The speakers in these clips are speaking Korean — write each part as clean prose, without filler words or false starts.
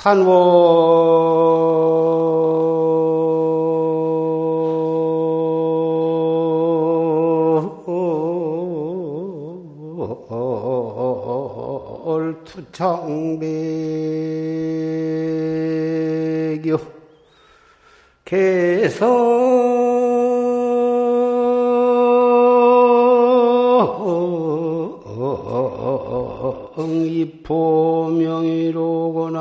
산월 투창배교 개선 이 포명이로구나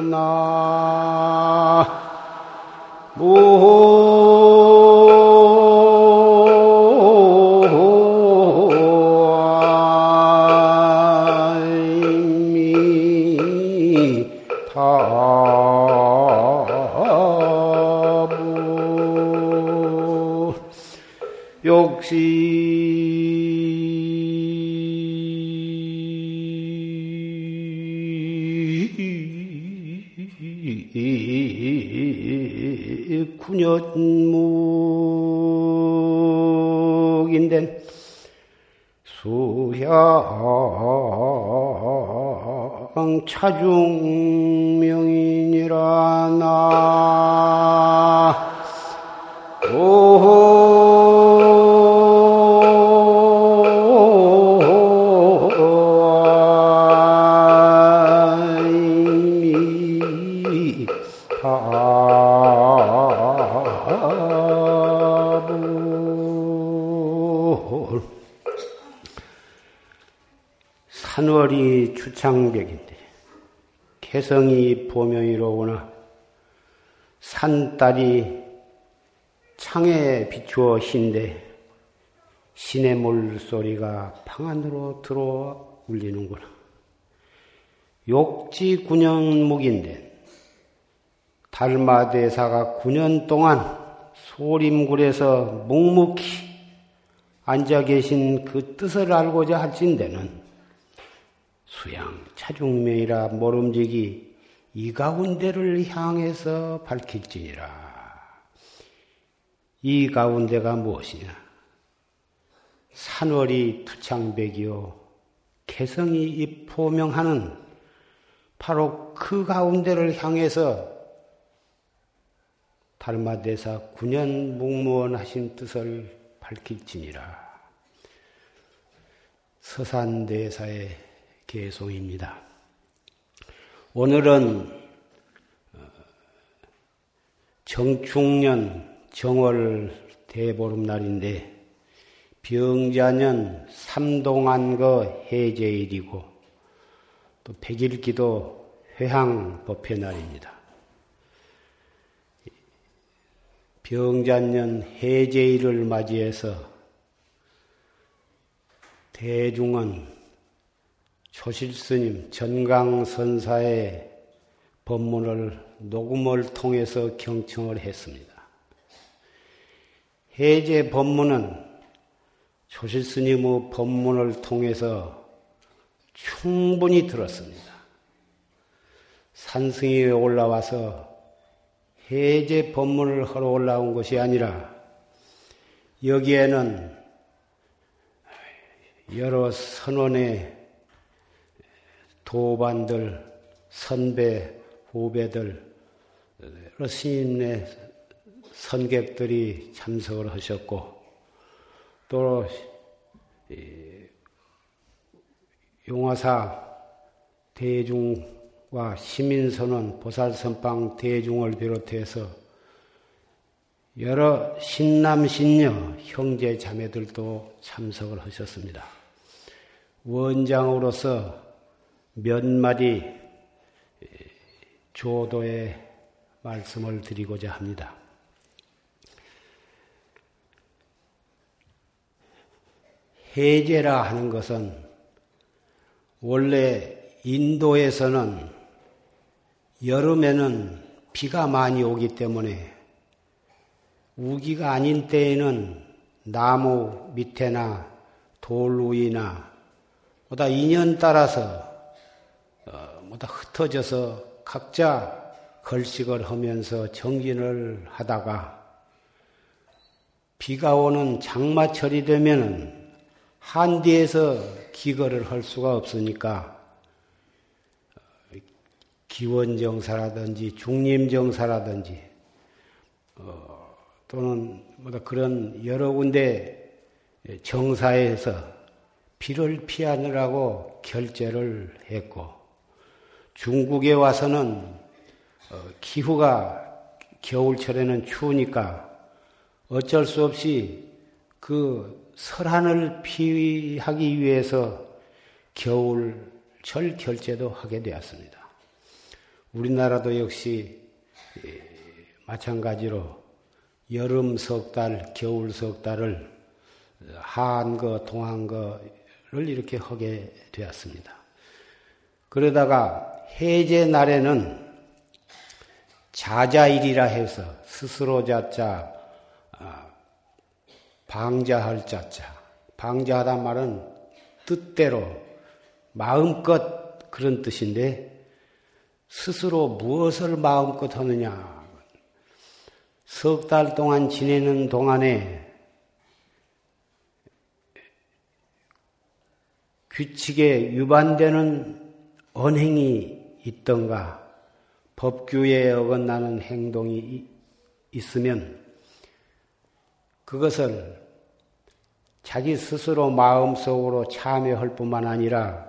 나무아미타부 역시 군연묵인된 수향 차중명이니라 나 산월이 추창백인데 개성이 보명이로구나. 산딸이 창에 비추어 신데 신의 물소리가 방 안으로 들어와 울리는구나. 욕지 9년 묵인데 달마대사가 9년 동안 소림굴에서 묵묵히 앉아 계신 그 뜻을 알고자 할진대는 수양 차중명이라 모름지기 이 가운데를 향해서 밝힐지니라. 이 가운데가 무엇이냐? 산월이 투창백이요 개성이 이 포명하는 바로 그 가운데를 향해서 달마대사 9년 묵무원하신 뜻을 밝힐지니라. 서산대사의 개송입니다. 오늘은 정축년 정월 대보름날인데 병자년 삼동안거 해제일이고 또 백일기도 회항법회날입니다. 병자년 해제일을 맞이해서 대중은 조실스님 전강선사의 법문을 녹음을 통해서 경청을 했습니다. 해제 법문은 조실스님의 법문을 통해서 충분히 들었습니다. 산승이 올라와서 해제 법문을 하러 올라온 것이 아니라 여기에는 여러 선원의 도반들, 선배, 후배들, 여러 스님의 선객들이 참석을 하셨고 또 용화사 대중과 시민선원, 보살선방 대중을 비롯해서 여러 신남신녀, 형제, 자매들도 참석을 하셨습니다. 원장으로서 몇 마디 조도의 말씀을 드리고자 합니다. 해제라 하는 것은 원래 인도에서는 여름에는 비가 많이 오기 때문에 우기가 아닌 때에는 나무 밑에나 돌 위나 보다 인연 따라서 모두 흩어져서 각자 걸식을 하면서 정진을 하다가 비가 오는 장마철이 되면은 한디에서 기거를 할 수가 없으니까 기원정사라든지 중림정사라든지 또는 그런 여러 군데 정사에서 비를 피하느라고 결제를 했고, 중국에 와서는 기후가 겨울철에는 추우니까 어쩔 수 없이 그 설한을 피하기 위해서 겨울철 결제도 하게 되었습니다. 우리나라도 역시 마찬가지로 여름 석 달, 겨울 석 달을 하한거, 동한거를 이렇게 하게 되었습니다. 그러다가 해제 날에는 자자일이라 해서 스스로 자자, 방자할 자자, 방자하단 말은 뜻대로 마음껏 그런 뜻인데, 스스로 무엇을 마음껏 하느냐. 석 달 동안 지내는 동안에 규칙에 위반되는 언행이 있던가 법규에 어긋나는 행동이 있으면 그것을 자기 스스로 마음속으로 참여할 뿐만 아니라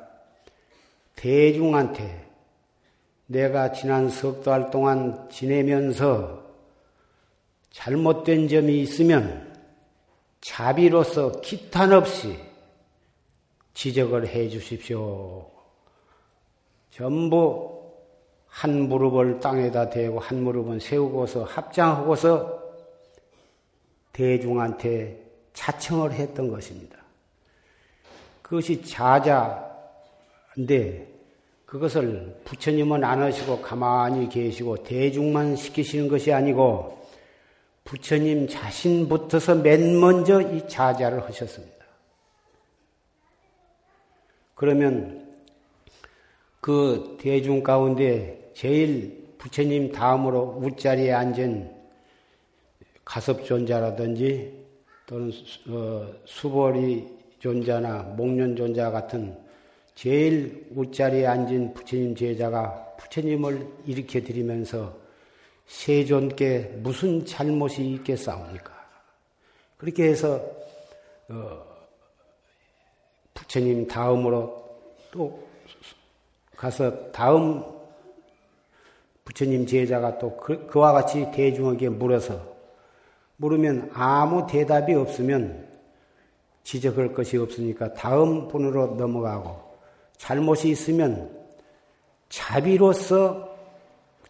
대중한테 내가 지난 석 달 동안 지내면서 잘못된 점이 있으면 자비로서 기탄 없이 지적을 해 주십시오. 전부 한 무릎을 땅에다 대고 한 무릎은 세우고서 합장하고서 대중한테 자청을 했던 것입니다. 그것이 자자인데 그것을 부처님은 안 하시고 가만히 계시고 대중만 시키시는 것이 아니고 부처님 자신부터서 맨 먼저 이 자자를 하셨습니다. 그러면 그 대중 가운데 제일 부처님 다음으로 웃자리에 앉은 가섭존자라든지 또는 수보리존자나 목련존자 같은 제일 웃자리에 앉은 부처님 제자가 부처님을 일으켜 드리면서 세존께 무슨 잘못이 있겠사옵니까? 그렇게 해서 부처님 다음으로 또 가서 다음 부처님 제자가 또 그와 같이 대중에게 물으면 아무 대답이 없으면 지적할 것이 없으니까 다음 분으로 넘어가고 잘못이 있으면 자비로서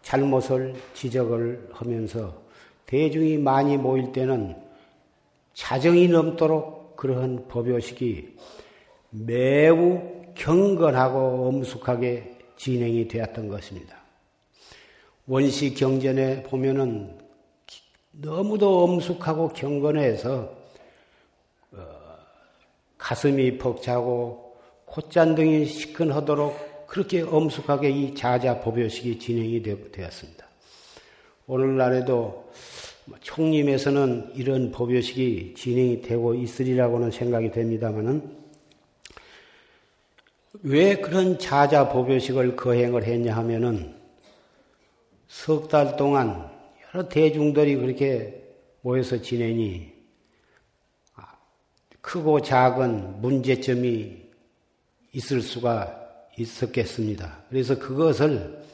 잘못을 지적을 하면서 대중이 많이 모일 때는 자정이 넘도록 그러한 법요식이 매우 경건하고 엄숙하게 진행이 되었던 것입니다. 원시 경전에 보면은 너무도 엄숙하고 경건해서 가슴이 벅차고 콧잔등이 시큰하도록 그렇게 엄숙하게 이 자자 법요식이 진행이 되었습니다. 오늘날에도 총림에서는 이런 법요식이 진행이 되고 있으리라고는 생각이 됩니다만은 왜 그런 자자 법요식을 거행을 했냐 하면은 석 달 동안 여러 대중들이 그렇게 모여서 지내니 크고 작은 문제점이 있을 수가 있었겠습니다. 그래서 그것을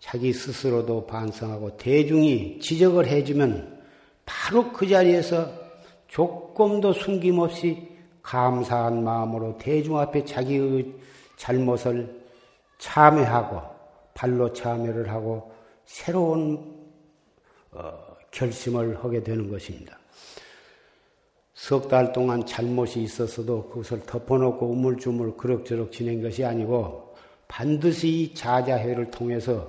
자기 스스로도 반성하고 대중이 지적을 해주면 바로 그 자리에서 조금도 숨김없이 감사한 마음으로 대중 앞에 자기의 잘못을 참회하고 발로 참회를 하고 새로운 결심을 하게 되는 것입니다. 석 달 동안 잘못이 있었어도 그것을 덮어놓고 우물쭈물 그럭저럭 지낸 것이 아니고 반드시 이 자자회를 통해서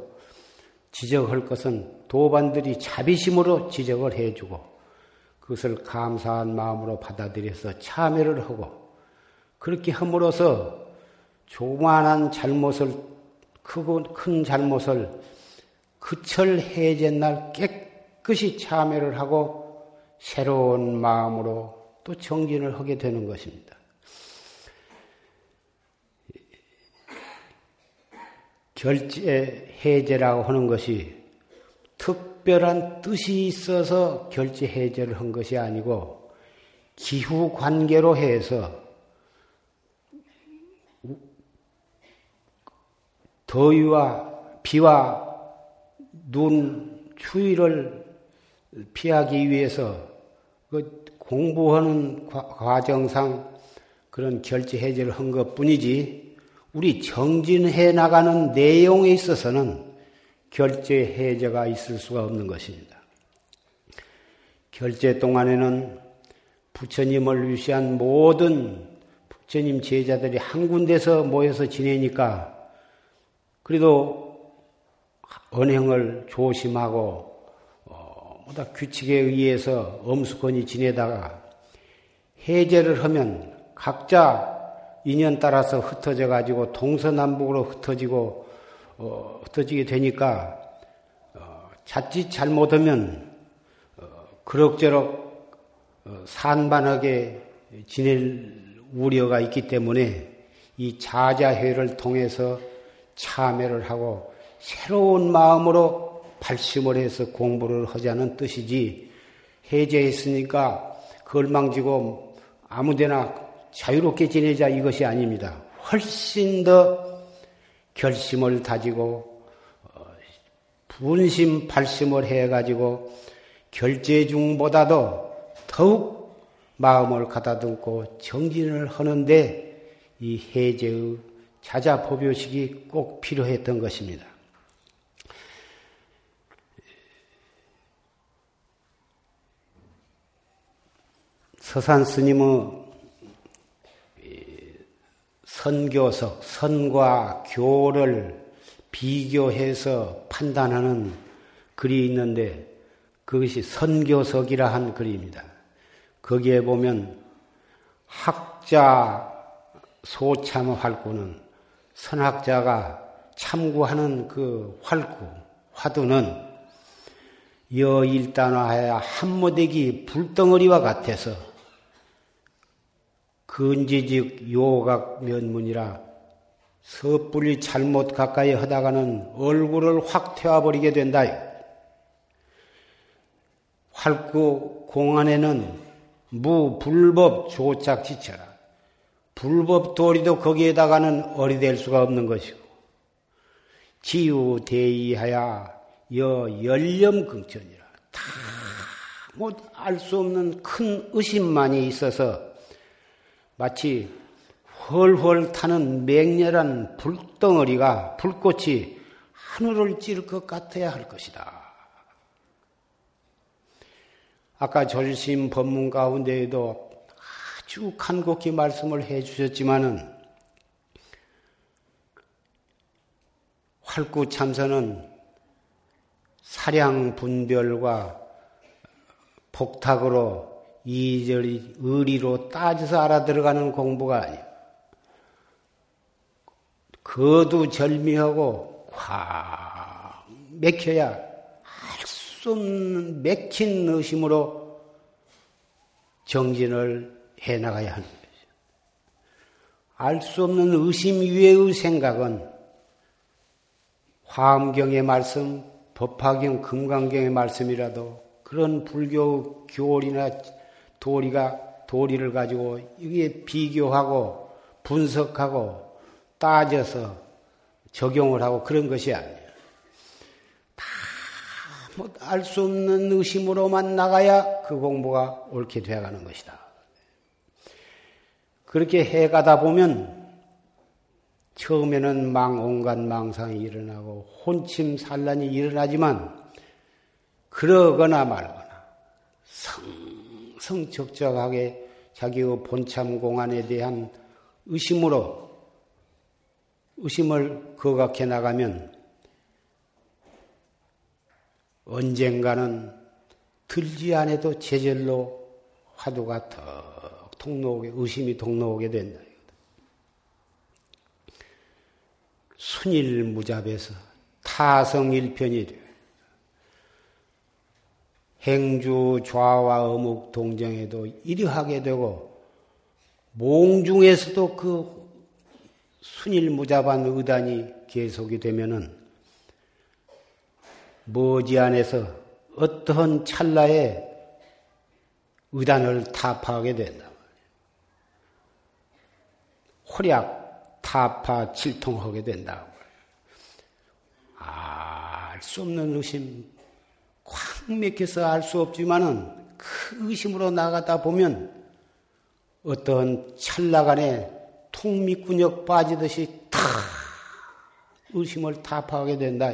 지적할 것은 도반들이 자비심으로 지적을 해주고 그것을 감사한 마음으로 받아들여서 참회를 하고 그렇게 함으로써 조그만한 잘못을 크고 큰 잘못을 그철 해제 날 깨끗이 참회를 하고 새로운 마음으로 또 정진을 하게 되는 것입니다. 결제 해제라고 하는 것이 특별한 뜻이 있어서 결제 해제를 한 것이 아니고 기후 관계로 해서 더위와 비와 눈 추위를 피하기 위해서 공부하는 과정상 그런 결제 해제를 한 것뿐이지 우리 정진해 나가는 내용에 있어서는 결제 해제가 있을 수가 없는 것입니다. 결제 동안에는 부처님을 위시한 모든 부처님 제자들이 한 군데서 모여서 지내니까 그래도 언행을 조심하고 뭐다 규칙에 의해서 엄숙하니 지내다가 해제를 하면 각자 인연 따라서 흩어져 가지고 동서남북으로 흩어지게 되니까 자칫 잘못하면 그럭저럭 산만하게 지낼 우려가 있기 때문에 이 자자회를 통해서 참회를 하고 새로운 마음으로 발심을 해서 공부를 하자는 뜻이지 해제했으니까 걸망지고 아무데나 자유롭게 지내자 이것이 아닙니다. 훨씬 더 결심을 다지고 분심 발심을 해가지고 결제 중보다도 더욱 마음을 가다듬고 정진을 하는데 이 해제의 자자법요식이 꼭 필요했던 것입니다. 서산 스님의 선교석, 선과 교를 비교해서 판단하는 글이 있는데 그것이 선교석이라 한 글입니다. 거기에 보면 학자 소참 활구는 선학자가 참구하는 그 활구, 화두는 여일단화하여 한무대기 불덩어리와 같아서 근지직 요각 면문이라 섣불리 잘못 가까이 하다가는 얼굴을 확 태워버리게 된다. 활구 공안에는 무불법 조착지쳐라. 불법 도리도 거기에다가는 어리댈 수가 없는 것이고 지유 대의하야 여 열렴긍천이라 다 못 알 수 없는 큰 의심만이 있어서 마치 훨훨 타는 맹렬한 불덩어리가 불꽃이 하늘을 찌를 것 같아야 할 것이다. 아까 조지심 법문 가운데에도 아주 간곡히 말씀을 해주셨지만은 활구 참선은 사량 분별과 복탁으로 이리저리 의리로 따져서 알아들어가는 공부가 아니야. 거두절미하고 꽉 맥혀야 알 수 없는 맥힌 의심으로 정진을 해나가야 하는 거죠. 알 수 없는 의심 위에의 생각은 화엄경의 말씀, 법화경, 금강경의 말씀이라도 그런 불교 교리나 도리를 가지고 이게 비교하고 분석하고 따져서 적용을 하고 그런 것이 아니에요. 다 뭐 알 수 없는 의심으로만 나가야 그 공부가 옳게 되어가는 것이다. 그렇게 해가다 보면 처음에는 온갖 망상이 일어나고 혼침산란이 일어나지만 그러거나 말거나 성적적하게 자기의 본참 공안에 대한 의심으로 의심을 거각해 나가면 언젠가는 들지 않아도 제절로 화두가 턱 나오게 의심이 턱 나오게 된다. 순일무잡에서 타성일편이 돼. 행주 좌와 어묵 동정에도 이리하게 되고 몽중에서도 그 순일무잡한 의단이 계속이 되면은 머지않아서 어떠한 찰나에 의단을 타파하게 된다 말이에요. 호략 타파 칠통하게 된다. 알 수 없는 의심, 꽉 맥혀서 알 수 없지만은 그 의심으로 나가다 보면 어떤 찰나간에 통미꾼역 빠지듯이 다 의심을 타파하게 된다.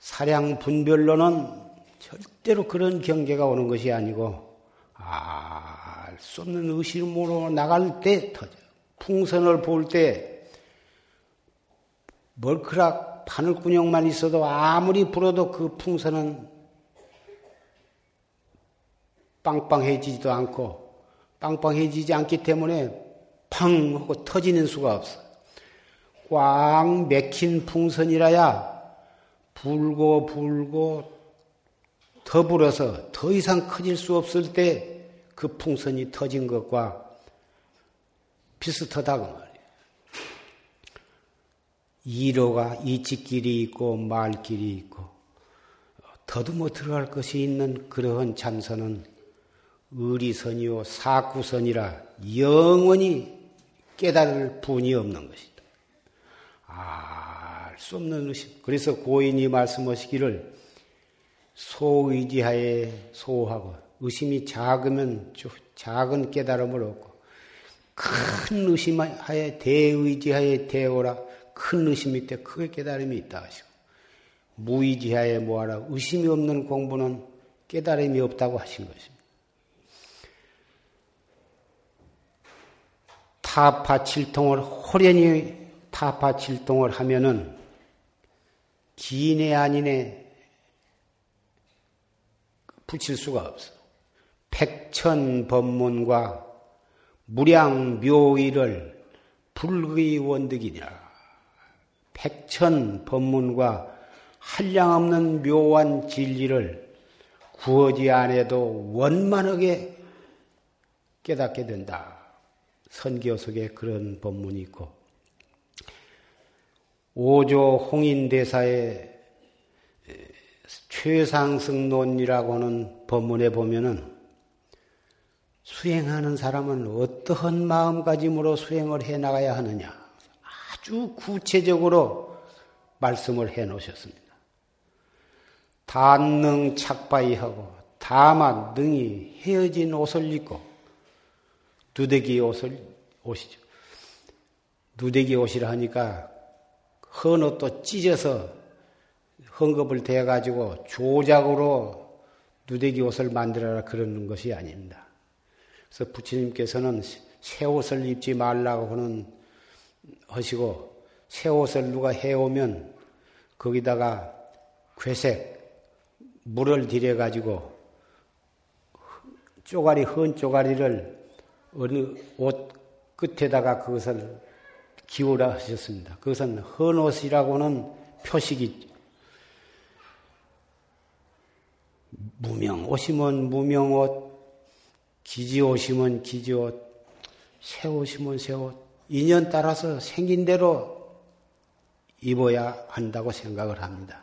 사량 분별로는 절대로 그런 경계가 오는 것이 아니고 알 수 없는 의심으로 나갈 때 터져. 풍선을 볼 때 멀크락 바늘구멍만 있어도 아무리 불어도 그 풍선은 빵빵해지지도 않고 빵빵해지지 않기 때문에 팡 하고 터지는 수가 없어. 꽉 맥힌 풍선이라야 불고 불고 더 불어서 더 이상 커질 수 없을 때 그 풍선이 터진 것과 비슷하다고 말이야. 1호가 이치길이 있고 말길이 있고 더듬어 들어갈 것이 있는 그러한 참선은 의리선이요 사구선이라 영원히 깨달을 분이 없는 것이다. 알 수 없는 의심. 그래서 고인이 말씀하시기를 소의지하에 소하고 의심이 작으면 작은 깨달음을 얻고 큰 의심하에 대의지하에 대오라. 큰 의심 밑에 크게 깨달음이 있다 하시고 무의지하에 뭐하라. 의심이 없는 공부는 깨달음이 없다고 하신 것입니다. 타파칠통을 호련히 타파칠통을 하면은 기인의 아닌에 붙일 수가 없어. 백천 법문과 무량 묘의를 불의 원득이니라. 백천 법문과 한량없는 묘한 진리를 구하지 않아도 원만하게 깨닫게 된다. 선교 속에 그런 법문이 있고 오조 홍인대사의 최상승론이라고 하는 법문에 보면은 수행하는 사람은 어떠한 마음가짐으로 수행을 해 나가야 하느냐 아주 구체적으로 말씀을 해 놓으셨습니다. 단능 착바이하고 다만 능히 헤어진 옷을 입고 누대기 옷이죠. 누대기 옷이라 하니까 헌 옷도 찢어서 헝겊을 대가지고 조작으로 누대기 옷을 만들어라 그러는 것이 아닙니다. 그래서 부처님께서는 새 옷을 입지 말라고 하시고 새 옷을 누가 해오면 거기다가 괴색, 물을 들여가지고 쪼가리, 헌 쪼가리를 어느 옷 끝에다가 그것을 기우라 하셨습니다. 그것은 헌 옷이라고는 표식이 무명 옷이면 무명 옷, 기지 옷이면 기지 옷, 새 옷이면 새 옷, 인연 따라서 생긴 대로 입어야 한다고 생각을 합니다.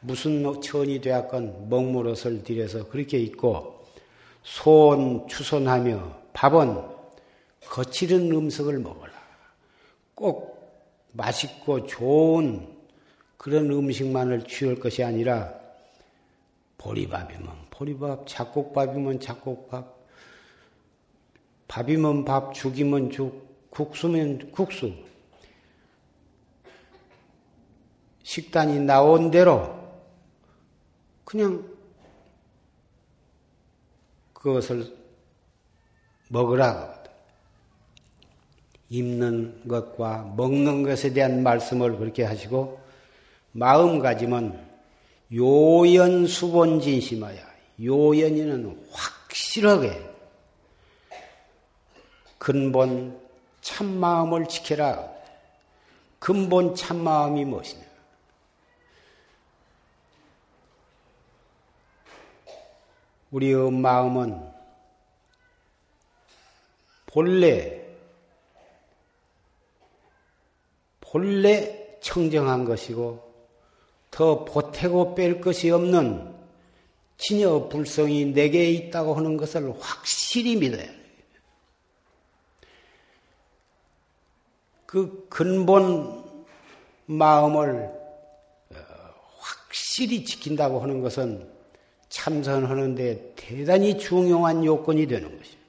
무슨 천이 되었건 먹물 옷을 들여서 그렇게 입고 소원 추손하며 밥은 거칠은 음식을 먹어라. 꼭 맛있고 좋은 그런 음식만을 취할 것이 아니라 보리밥이면 보리밥, 잡곡밥이면 잡곡밥, 밥이면 밥, 죽이면 죽, 국수면 국수. 식단이 나온 대로 그냥 그것을 먹으라. 입는 것과 먹는 것에 대한 말씀을 그렇게 하시고 마음가짐은 요연수본진심하여 요연이는 확실하게 근본 참마음을 지켜라. 근본 참마음이 무엇이냐. 우리의 마음은 본래 본래 청정한 것이고 더 보태고 뺄 것이 없는 진여 불성이 내게 있다고 하는 것을 확실히 믿어야 해요. 그 근본 마음을 확실히 지킨다고 하는 것은 참선하는 데 대단히 중요한 요건이 되는 것입니다.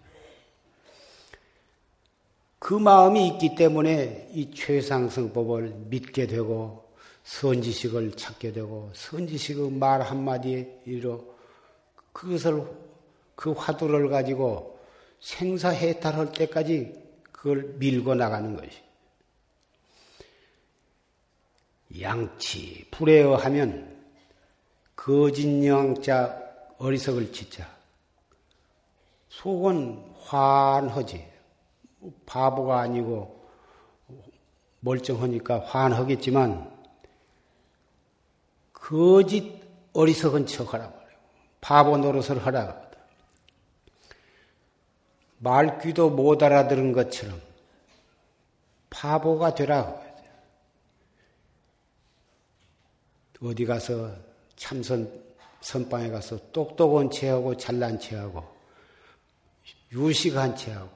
그 마음이 있기 때문에 이 최상승법을 믿게 되고 선지식을 찾게 되고 선지식의 말 한마디로 그것을 그 화두를 가지고 생사해탈할 때까지 그걸 밀고 나가는 것이 양치 불애어하면 거짓양자 어리석을 치자 속은 환하지 바보가 아니고 멀쩡하니까 환하겠지만 거짓 어리석은 척하라고 그래요. 바보 노릇을 하라고 합니다. 말귀도 못 알아들은 것처럼 바보가 되라고 해요. 어디 가서 참선 선방에 가서 똑똑한 체하고 잘난 체하고 유식한 체하고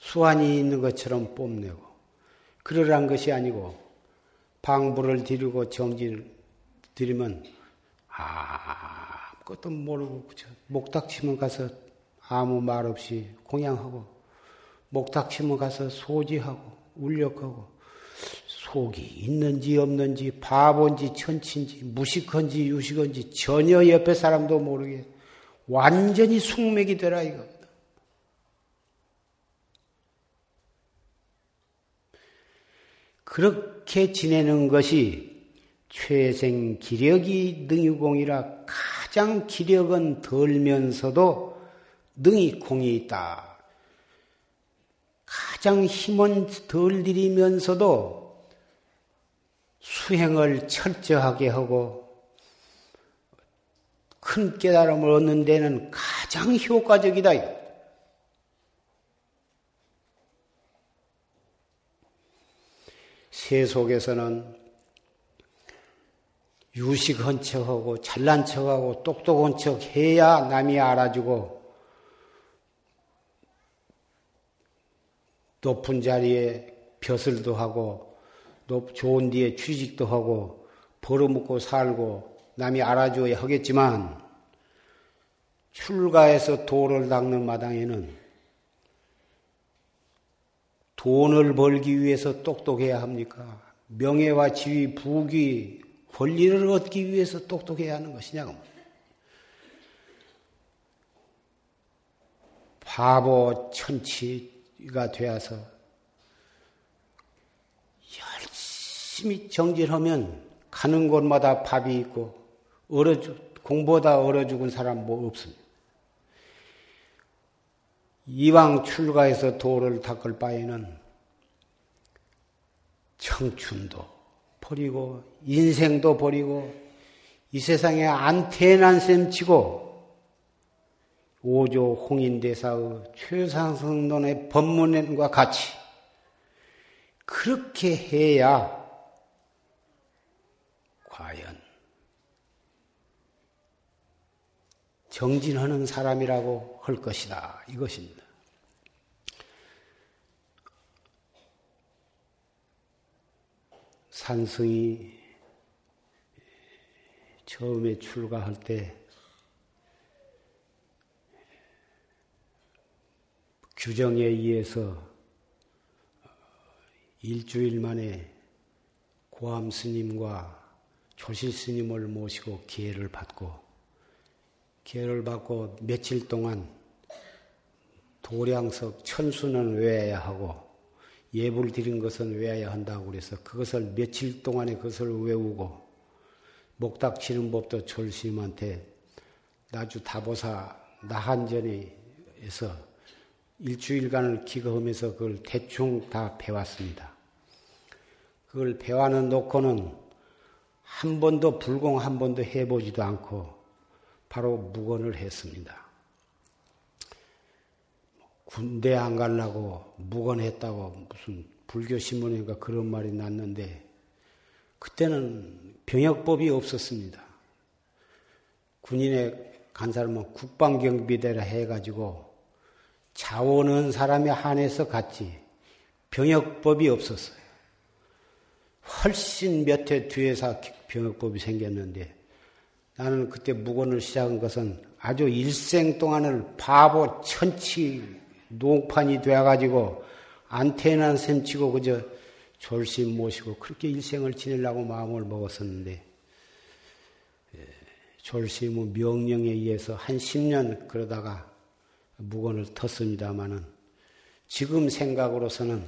수완이 있는 것처럼 뽐내고 그러란 것이 아니고 방부를 들이고 정진을 들이면 아무것도 모르고 목탁치면 가서 아무 말 없이 공양하고 목탁치면 가서 소지하고 울력하고 속이 있는지 없는지 바본지 천친지 무식한지 유식한지 전혀 옆에 사람도 모르게 완전히 숙맥이 되라 이겁니다. 그렇게 지내는 것이 최생 기력이 능유공이라 가장 기력은 덜면서도 능이 공이 있다. 가장 힘은 덜 들이면서도 수행을 철저하게 하고 큰 깨달음을 얻는 데는 가장 효과적이다. 세속에서는 유식한 척하고 잘난 척하고 똑똑한 척해야 남이 알아주고 높은 자리에 벼슬도 하고 좋은 데에 취직도 하고 벌어먹고 살고 남이 알아줘야 하겠지만 출가해서 도를 닦는 마당에는 돈을 벌기 위해서 똑똑해야 합니까? 명예와 지위, 부귀, 권리를 얻기 위해서 똑똑해야 하는 것이냐고. 바보 천치가 되어서 열심히 정진하면 가는 곳마다 밥이 있고 공보다 얼어 죽은 사람 뭐 없습니다. 이왕 출가해서 도를 닦을 바에는 청춘도 버리고 인생도 버리고 이 세상에 안 태어난 셈치고 오조 홍인대사의 최상승론의 법문과 같이 그렇게 해야 과연 정진하는 사람이라고 할 것이다. 이것입니다. 산승이 처음에 출가할 때 규정에 의해서 일주일 만에 고암 스님과 조실 스님을 모시고 기회를 받고 며칠 동안 도량석 천수는 외워야 하고 예불 드린 것은 외워야 한다고 그래서 그것을 며칠 동안에 그것을 외우고 목닥 치는 법도 조실스님한테 나주 다보사 나한전에서 일주일간을 기거하면서 그걸 대충 다 배웠습니다. 그걸 배워놓고는 한 번도 불공 한 번도 해보지도 않고 바로 묵언을 했습니다. 군대 안 가려고 묵언했다고 무슨 불교 신문인가 그런 말이 났는데 그때는 병역법이 없었습니다. 군인에 간 사람은 국방경비대라 해가지고 자원은 사람이 한해서 갔지 병역법이 없었어요. 훨씬 몇 해 뒤에서 병역법이 생겼는데 나는 그때 무건을 시작한 것은 아주 일생 동안을 바보 천치 농판이 돼가지고 안 태어난 셈치고 그저 졸심 모시고 그렇게 일생을 지내려고 마음을 먹었었는데 졸심의 명령에 의해서 한 10년 그러다가 무건을 텄습니다마는 지금 생각으로서는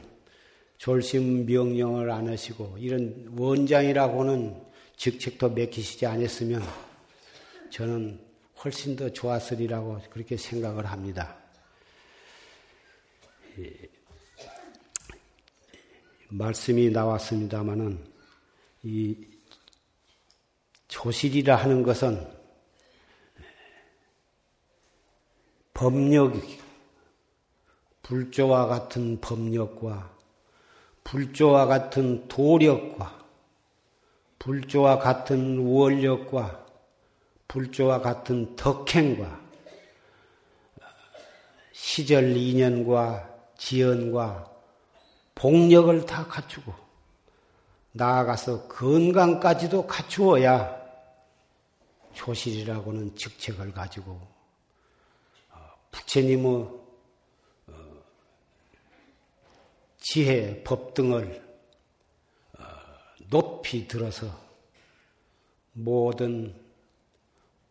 졸심 명령을 안 하시고 이런 원장이라고는 직책도 맡기시지 않았으면 저는 훨씬 더 좋았으리라고 그렇게 생각을 합니다. 말씀이 나왔습니다마는 이 조실이라 하는 것은 법력, 불조와 같은 법력과 불조와 같은 도력과 불조와 같은 원력과 불조와 같은 덕행과 시절 인연과 지연과 복력을 다 갖추고 나아가서 건강까지도 갖추어야 조실이라고는 직책을 가지고 부처님의 지혜, 법 등을 높이 들어서 모든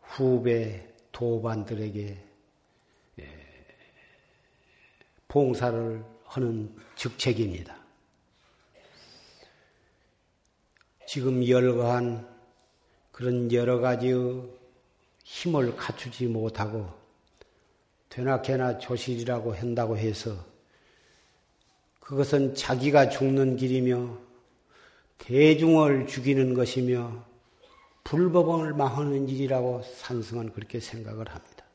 후배 도반들에게 봉사를 하는 직책입니다. 지금 열거한 그런 여러 가지의 힘을 갖추지 못하고 되나케나 조실이라고 한다고 해서 그것은 자기가 죽는 길이며 대중을 죽이는 것이며 불법을 망하는 일이라고 산승은 그렇게 생각을 합니다.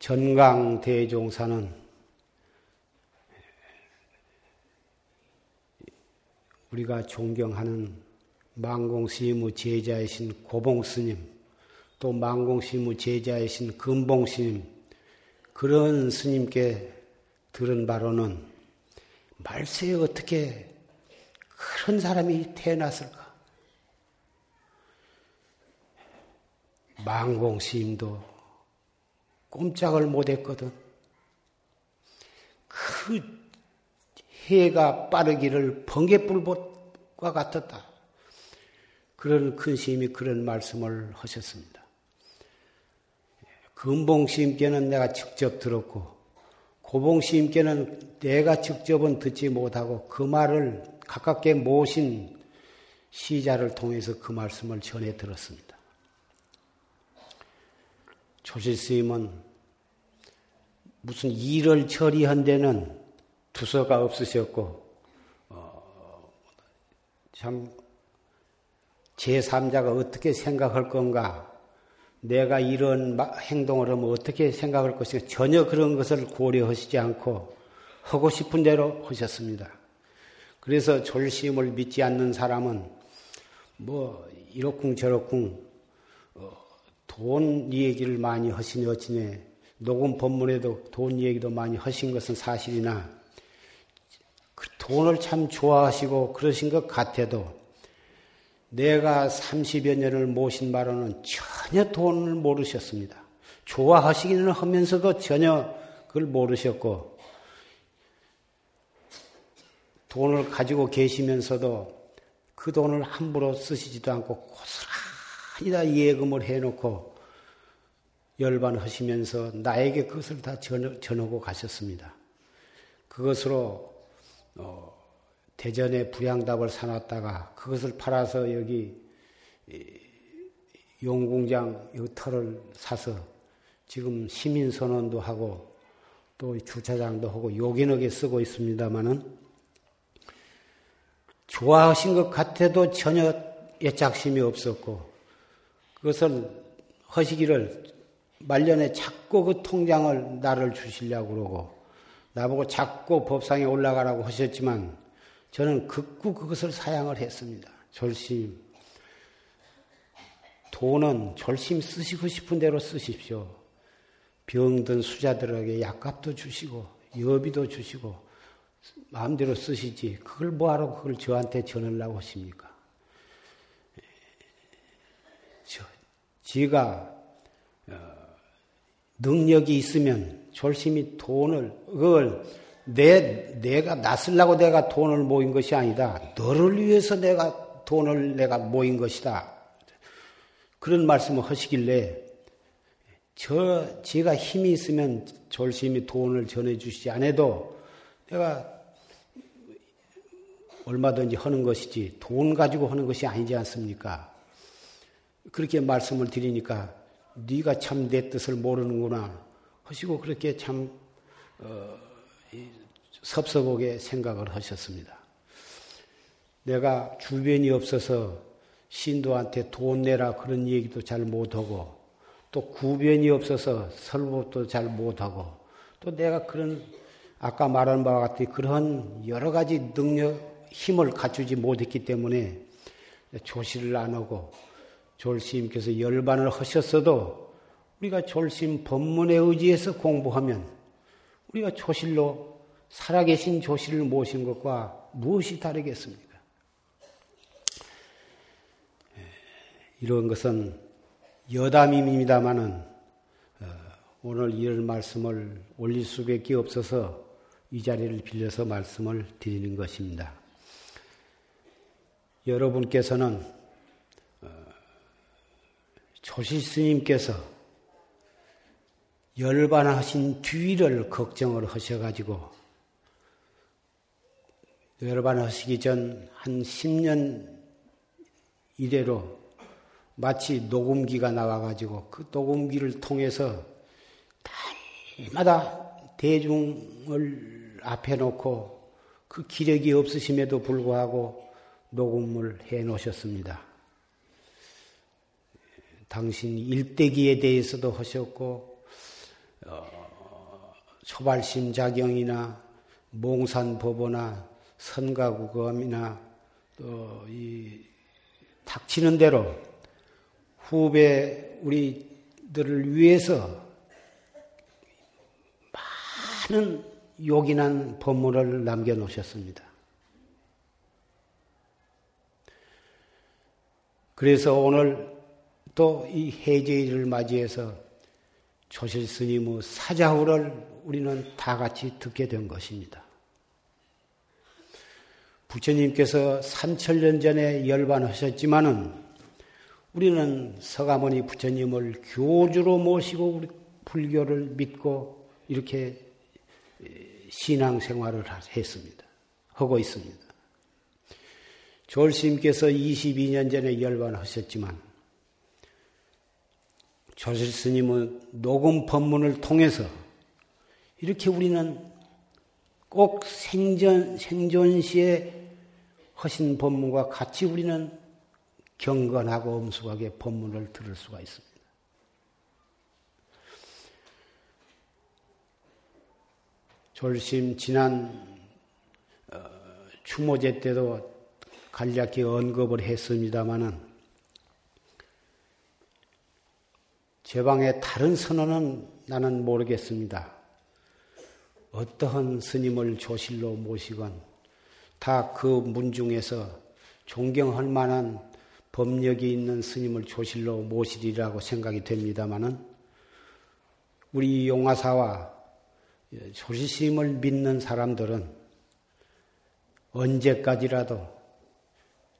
전강대종사는 우리가 존경하는 만공스님의 제자이신 고봉스님, 또 만공스님의 제자이신 금봉스님, 그런 스님께 들은 바로는 말세에 어떻게 그런 사람이 태어났을까? 만공스님도 꼼짝을 못했거든. 그 해가 빠르기를 번개불보과 같았다. 그런 큰 스님이 그런 말씀을 하셨습니다. 금봉 스님께는 내가 직접 들었고 고봉 스님께는 내가 직접은 듣지 못하고 그 말을 가깝게 모신 시자를 통해서 그 말씀을 전해 들었습니다. 조실 스님은 무슨 일을 처리한 데는 두서가 없으셨고 참 제3자가 어떻게 생각할 건가 내가 이런 행동을 하면 어떻게 생각할 것인가 전혀 그런 것을 고려하시지 않고 하고 싶은 대로 하셨습니다. 그래서 졸심을 믿지 않는 사람은 뭐 이러쿵저러쿵 돈 얘기를 많이 하시니 어찌네 녹음 법문에도 돈 얘기도 많이 하신 것은 사실이나 돈을 참 좋아하시고 그러신 것 같아도 내가 30여 년을 모신 바로는 전혀 돈을 모르셨습니다. 좋아하시기는 하면서도 전혀 그걸 모르셨고 돈을 가지고 계시면서도 그 돈을 함부로 쓰시지도 않고 고스란히 다 예금을 해놓고 열반하시면서 나에게 그것을 다 전하고 가셨습니다. 그것으로 대전에 부양답을 사놨다가 그것을 팔아서 여기 용궁장 이 터를 사서 지금 시민선언도 하고 또 주차장도 하고 요긴하게 쓰고 있습니다마는 좋아하신 것 같아도 전혀 애착심이 없었고 그것을 하시기를 말년에 자꾸 그 통장을 나를 주시려고 그러고 나보고 자꾸 법상에 올라가라고 하셨지만 저는 극구 그것을 사양을 했습니다. 절심. 돈은 절심 쓰시고 싶은 대로 쓰십시오. 병든 수자들에게 약값도 주시고 여비도 주시고 마음대로 쓰시지 그걸 뭐하러 그걸 저한테 전하려고 하십니까? 제가 능력이 있으면 졸심이 돈을 그걸 내가 낯설라고 내가 돈을 모인 것이 아니다. 너를 위해서 내가 돈을 내가 모인 것이다. 그런 말씀을 하시길래 제가 힘이 있으면 졸심이 돈을 전해주시지 않아도 내가 얼마든지 하는 것이지 돈 가지고 하는 것이 아니지 않습니까? 그렇게 말씀을 드리니까 네가 참 내 뜻을 모르는구나 하시고 그렇게 참 섭섭하게 생각을 하셨습니다. 내가 주변이 없어서 신도한테 돈 내라 그런 얘기도 잘 못하고 또 구변이 없어서 설법도 잘 못하고 또 내가 그런 아까 말한 바와 같이 그런 여러 가지 능력, 힘을 갖추지 못했기 때문에 조시를 안 하고 졸시님께서 열반을 하셨어도 우리가 졸시님 법문에 의지해서 공부하면 우리가 조실로 살아계신 조실을 모신 것과 무엇이 다르겠습니까? 이런 것은 여담입니다마는 오늘 이런 말씀을 올릴 수밖에 없어서 이 자리를 빌려서 말씀을 드리는 것입니다. 여러분께서는 조실 스님께서 열반하신 뒤를 걱정을 하셔가지고 열반하시기 전 한 10년 이래로 마치 녹음기가 나와가지고 그 녹음기를 통해서 날마다 대중을 앞에 놓고 그 기력이 없으심에도 불구하고 녹음을 해 놓으셨습니다. 당신 일대기에 대해서도 하셨고 초발심 작용이나 몽산법어나 선가구검이나 또 이 닥치는 대로 후배 우리들을 위해서 많은 요긴한 법문을 남겨놓으셨습니다. 그래서 오늘 또 이 해제일을 맞이해서 조실 스님의 사자후를 우리는 다 같이 듣게 된 것입니다. 부처님께서 3000년 전에 열반하셨지만은 우리는 서가모니 부처님을 교주로 모시고 우리 불교를 믿고 이렇게 신앙생활을 했습니다. 하고 있습니다. 조실스님께서 22년 전에 열반하셨지만 조실 스님은 녹음 법문을 통해서 이렇게 우리는 꼭 생존시에 하신 법문과 같이 우리는 경건하고 엄숙하게 법문을 들을 수가 있습니다. 졸심 지난 추모제 때도 간략히 언급을 했습니다마는 제방의 다른 선원은 나는 모르겠습니다. 어떠한 스님을 조실로 모시건 다 그 문중에서 존경할 만한 법력이 있는 스님을 조실로 모시리라고 생각이 됩니다마는 우리 용화사와 조실 스님을 믿는 사람들은 언제까지라도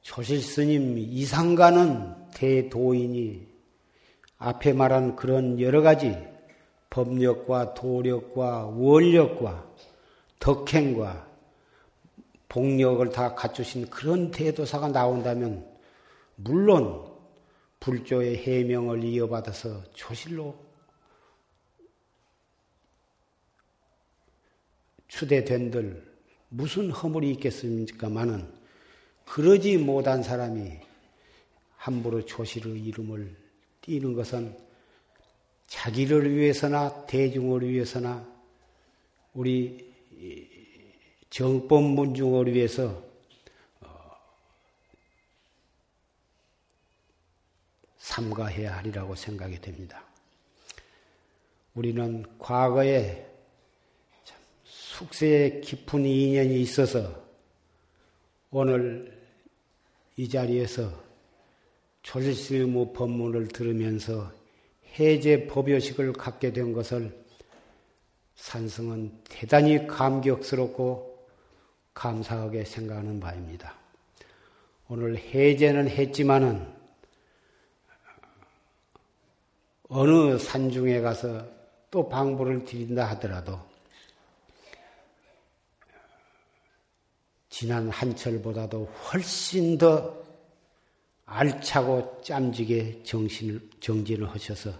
조실 스님 이상가는 대도인이 앞에 말한 그런 여러 가지 법력과 도력과 원력과 덕행과 복력을 다 갖추신 그런 대도사가 나온다면 물론 불조의 해명을 이어받아서 조실로 추대된들 무슨 허물이 있겠습니까마는 그러지 못한 사람이 함부로 조실의 이름을 띄는 것은 자기를 위해서나 대중을 위해서나 우리 정법문중을 위해서 삼가해야 하리라고 생각이 됩니다. 우리는 과거에 참 숙세에 깊은 인연이 있어서 오늘 이 자리에서 조실실무 법문을 들으면서 해제 법요식을 갖게 된 것을 산승은 대단히 감격스럽고 감사하게 생각하는 바입니다. 오늘 해제는 했지만은 어느 산중에 가서 또 방부를 드린다 하더라도 지난 한철보다도 훨씬 더 알차고 짬지게 정진을 하셔서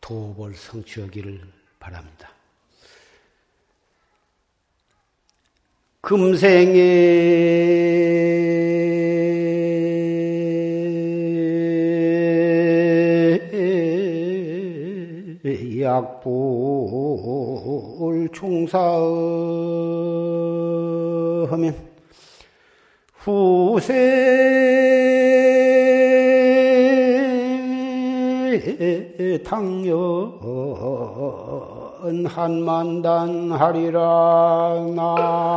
도업을 성취하기를 바랍니다. 금생에 약불 총사하면 후세 당연 한만단 하리라 나아미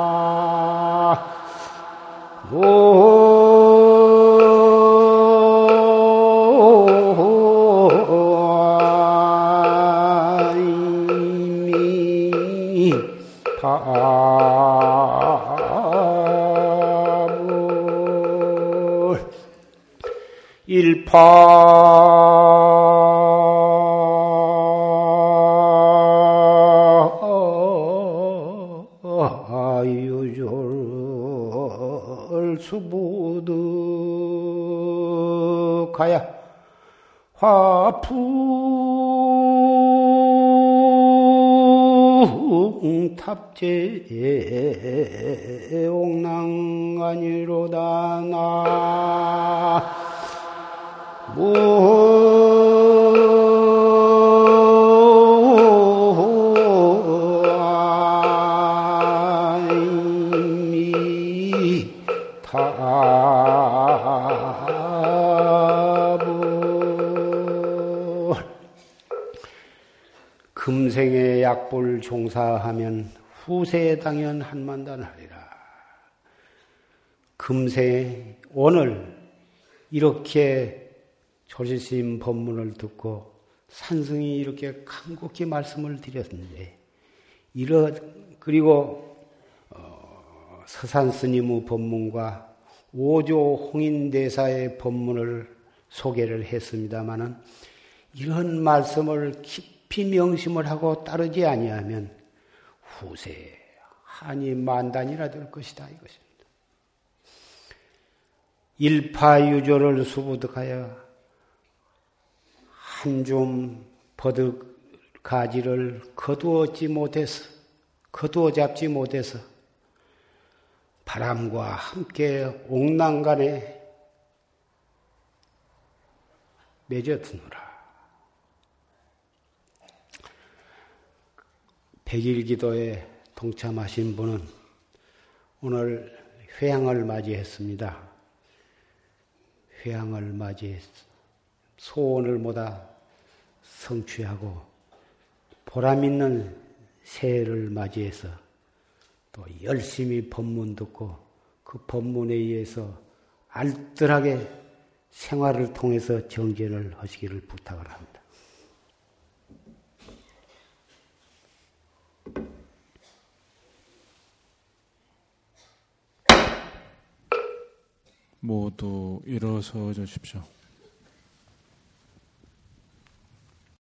일파유졸 수부득하야 화풍탑재 옥랑아니로다 나 무아미타불 금생에 약불 종사하면 후세에 당연 한만단하리라. 금생에 오늘 이렇게 조실스님 법문을 듣고 산승이 이렇게 간곡히 말씀을 드렸는데, 그리고 서산스님의 법문과 오조 홍인대사의 법문을 소개를 했습니다마는 이런 말씀을 깊이 명심을 하고 따르지 아니하면 후세에 한이 만단이라 될 것이다 이것입니다. 일파유조를 수부득하여 한줌 버득 가지를 거두어 잡지 못해서 바람과 함께 옥랑간에 맺어드노라. 백일기도에 동참하신 분은 오늘 회향을 맞이했습니다. 회향을 맞이했습니다. 소원을 모다 성취하고 보람있는 새해를 맞이해서 또 열심히 법문 듣고 그 법문에 의해서 알뜰하게 생활을 통해서 정진을 하시기를 부탁을 합니다. 모두 일어서 주십시오.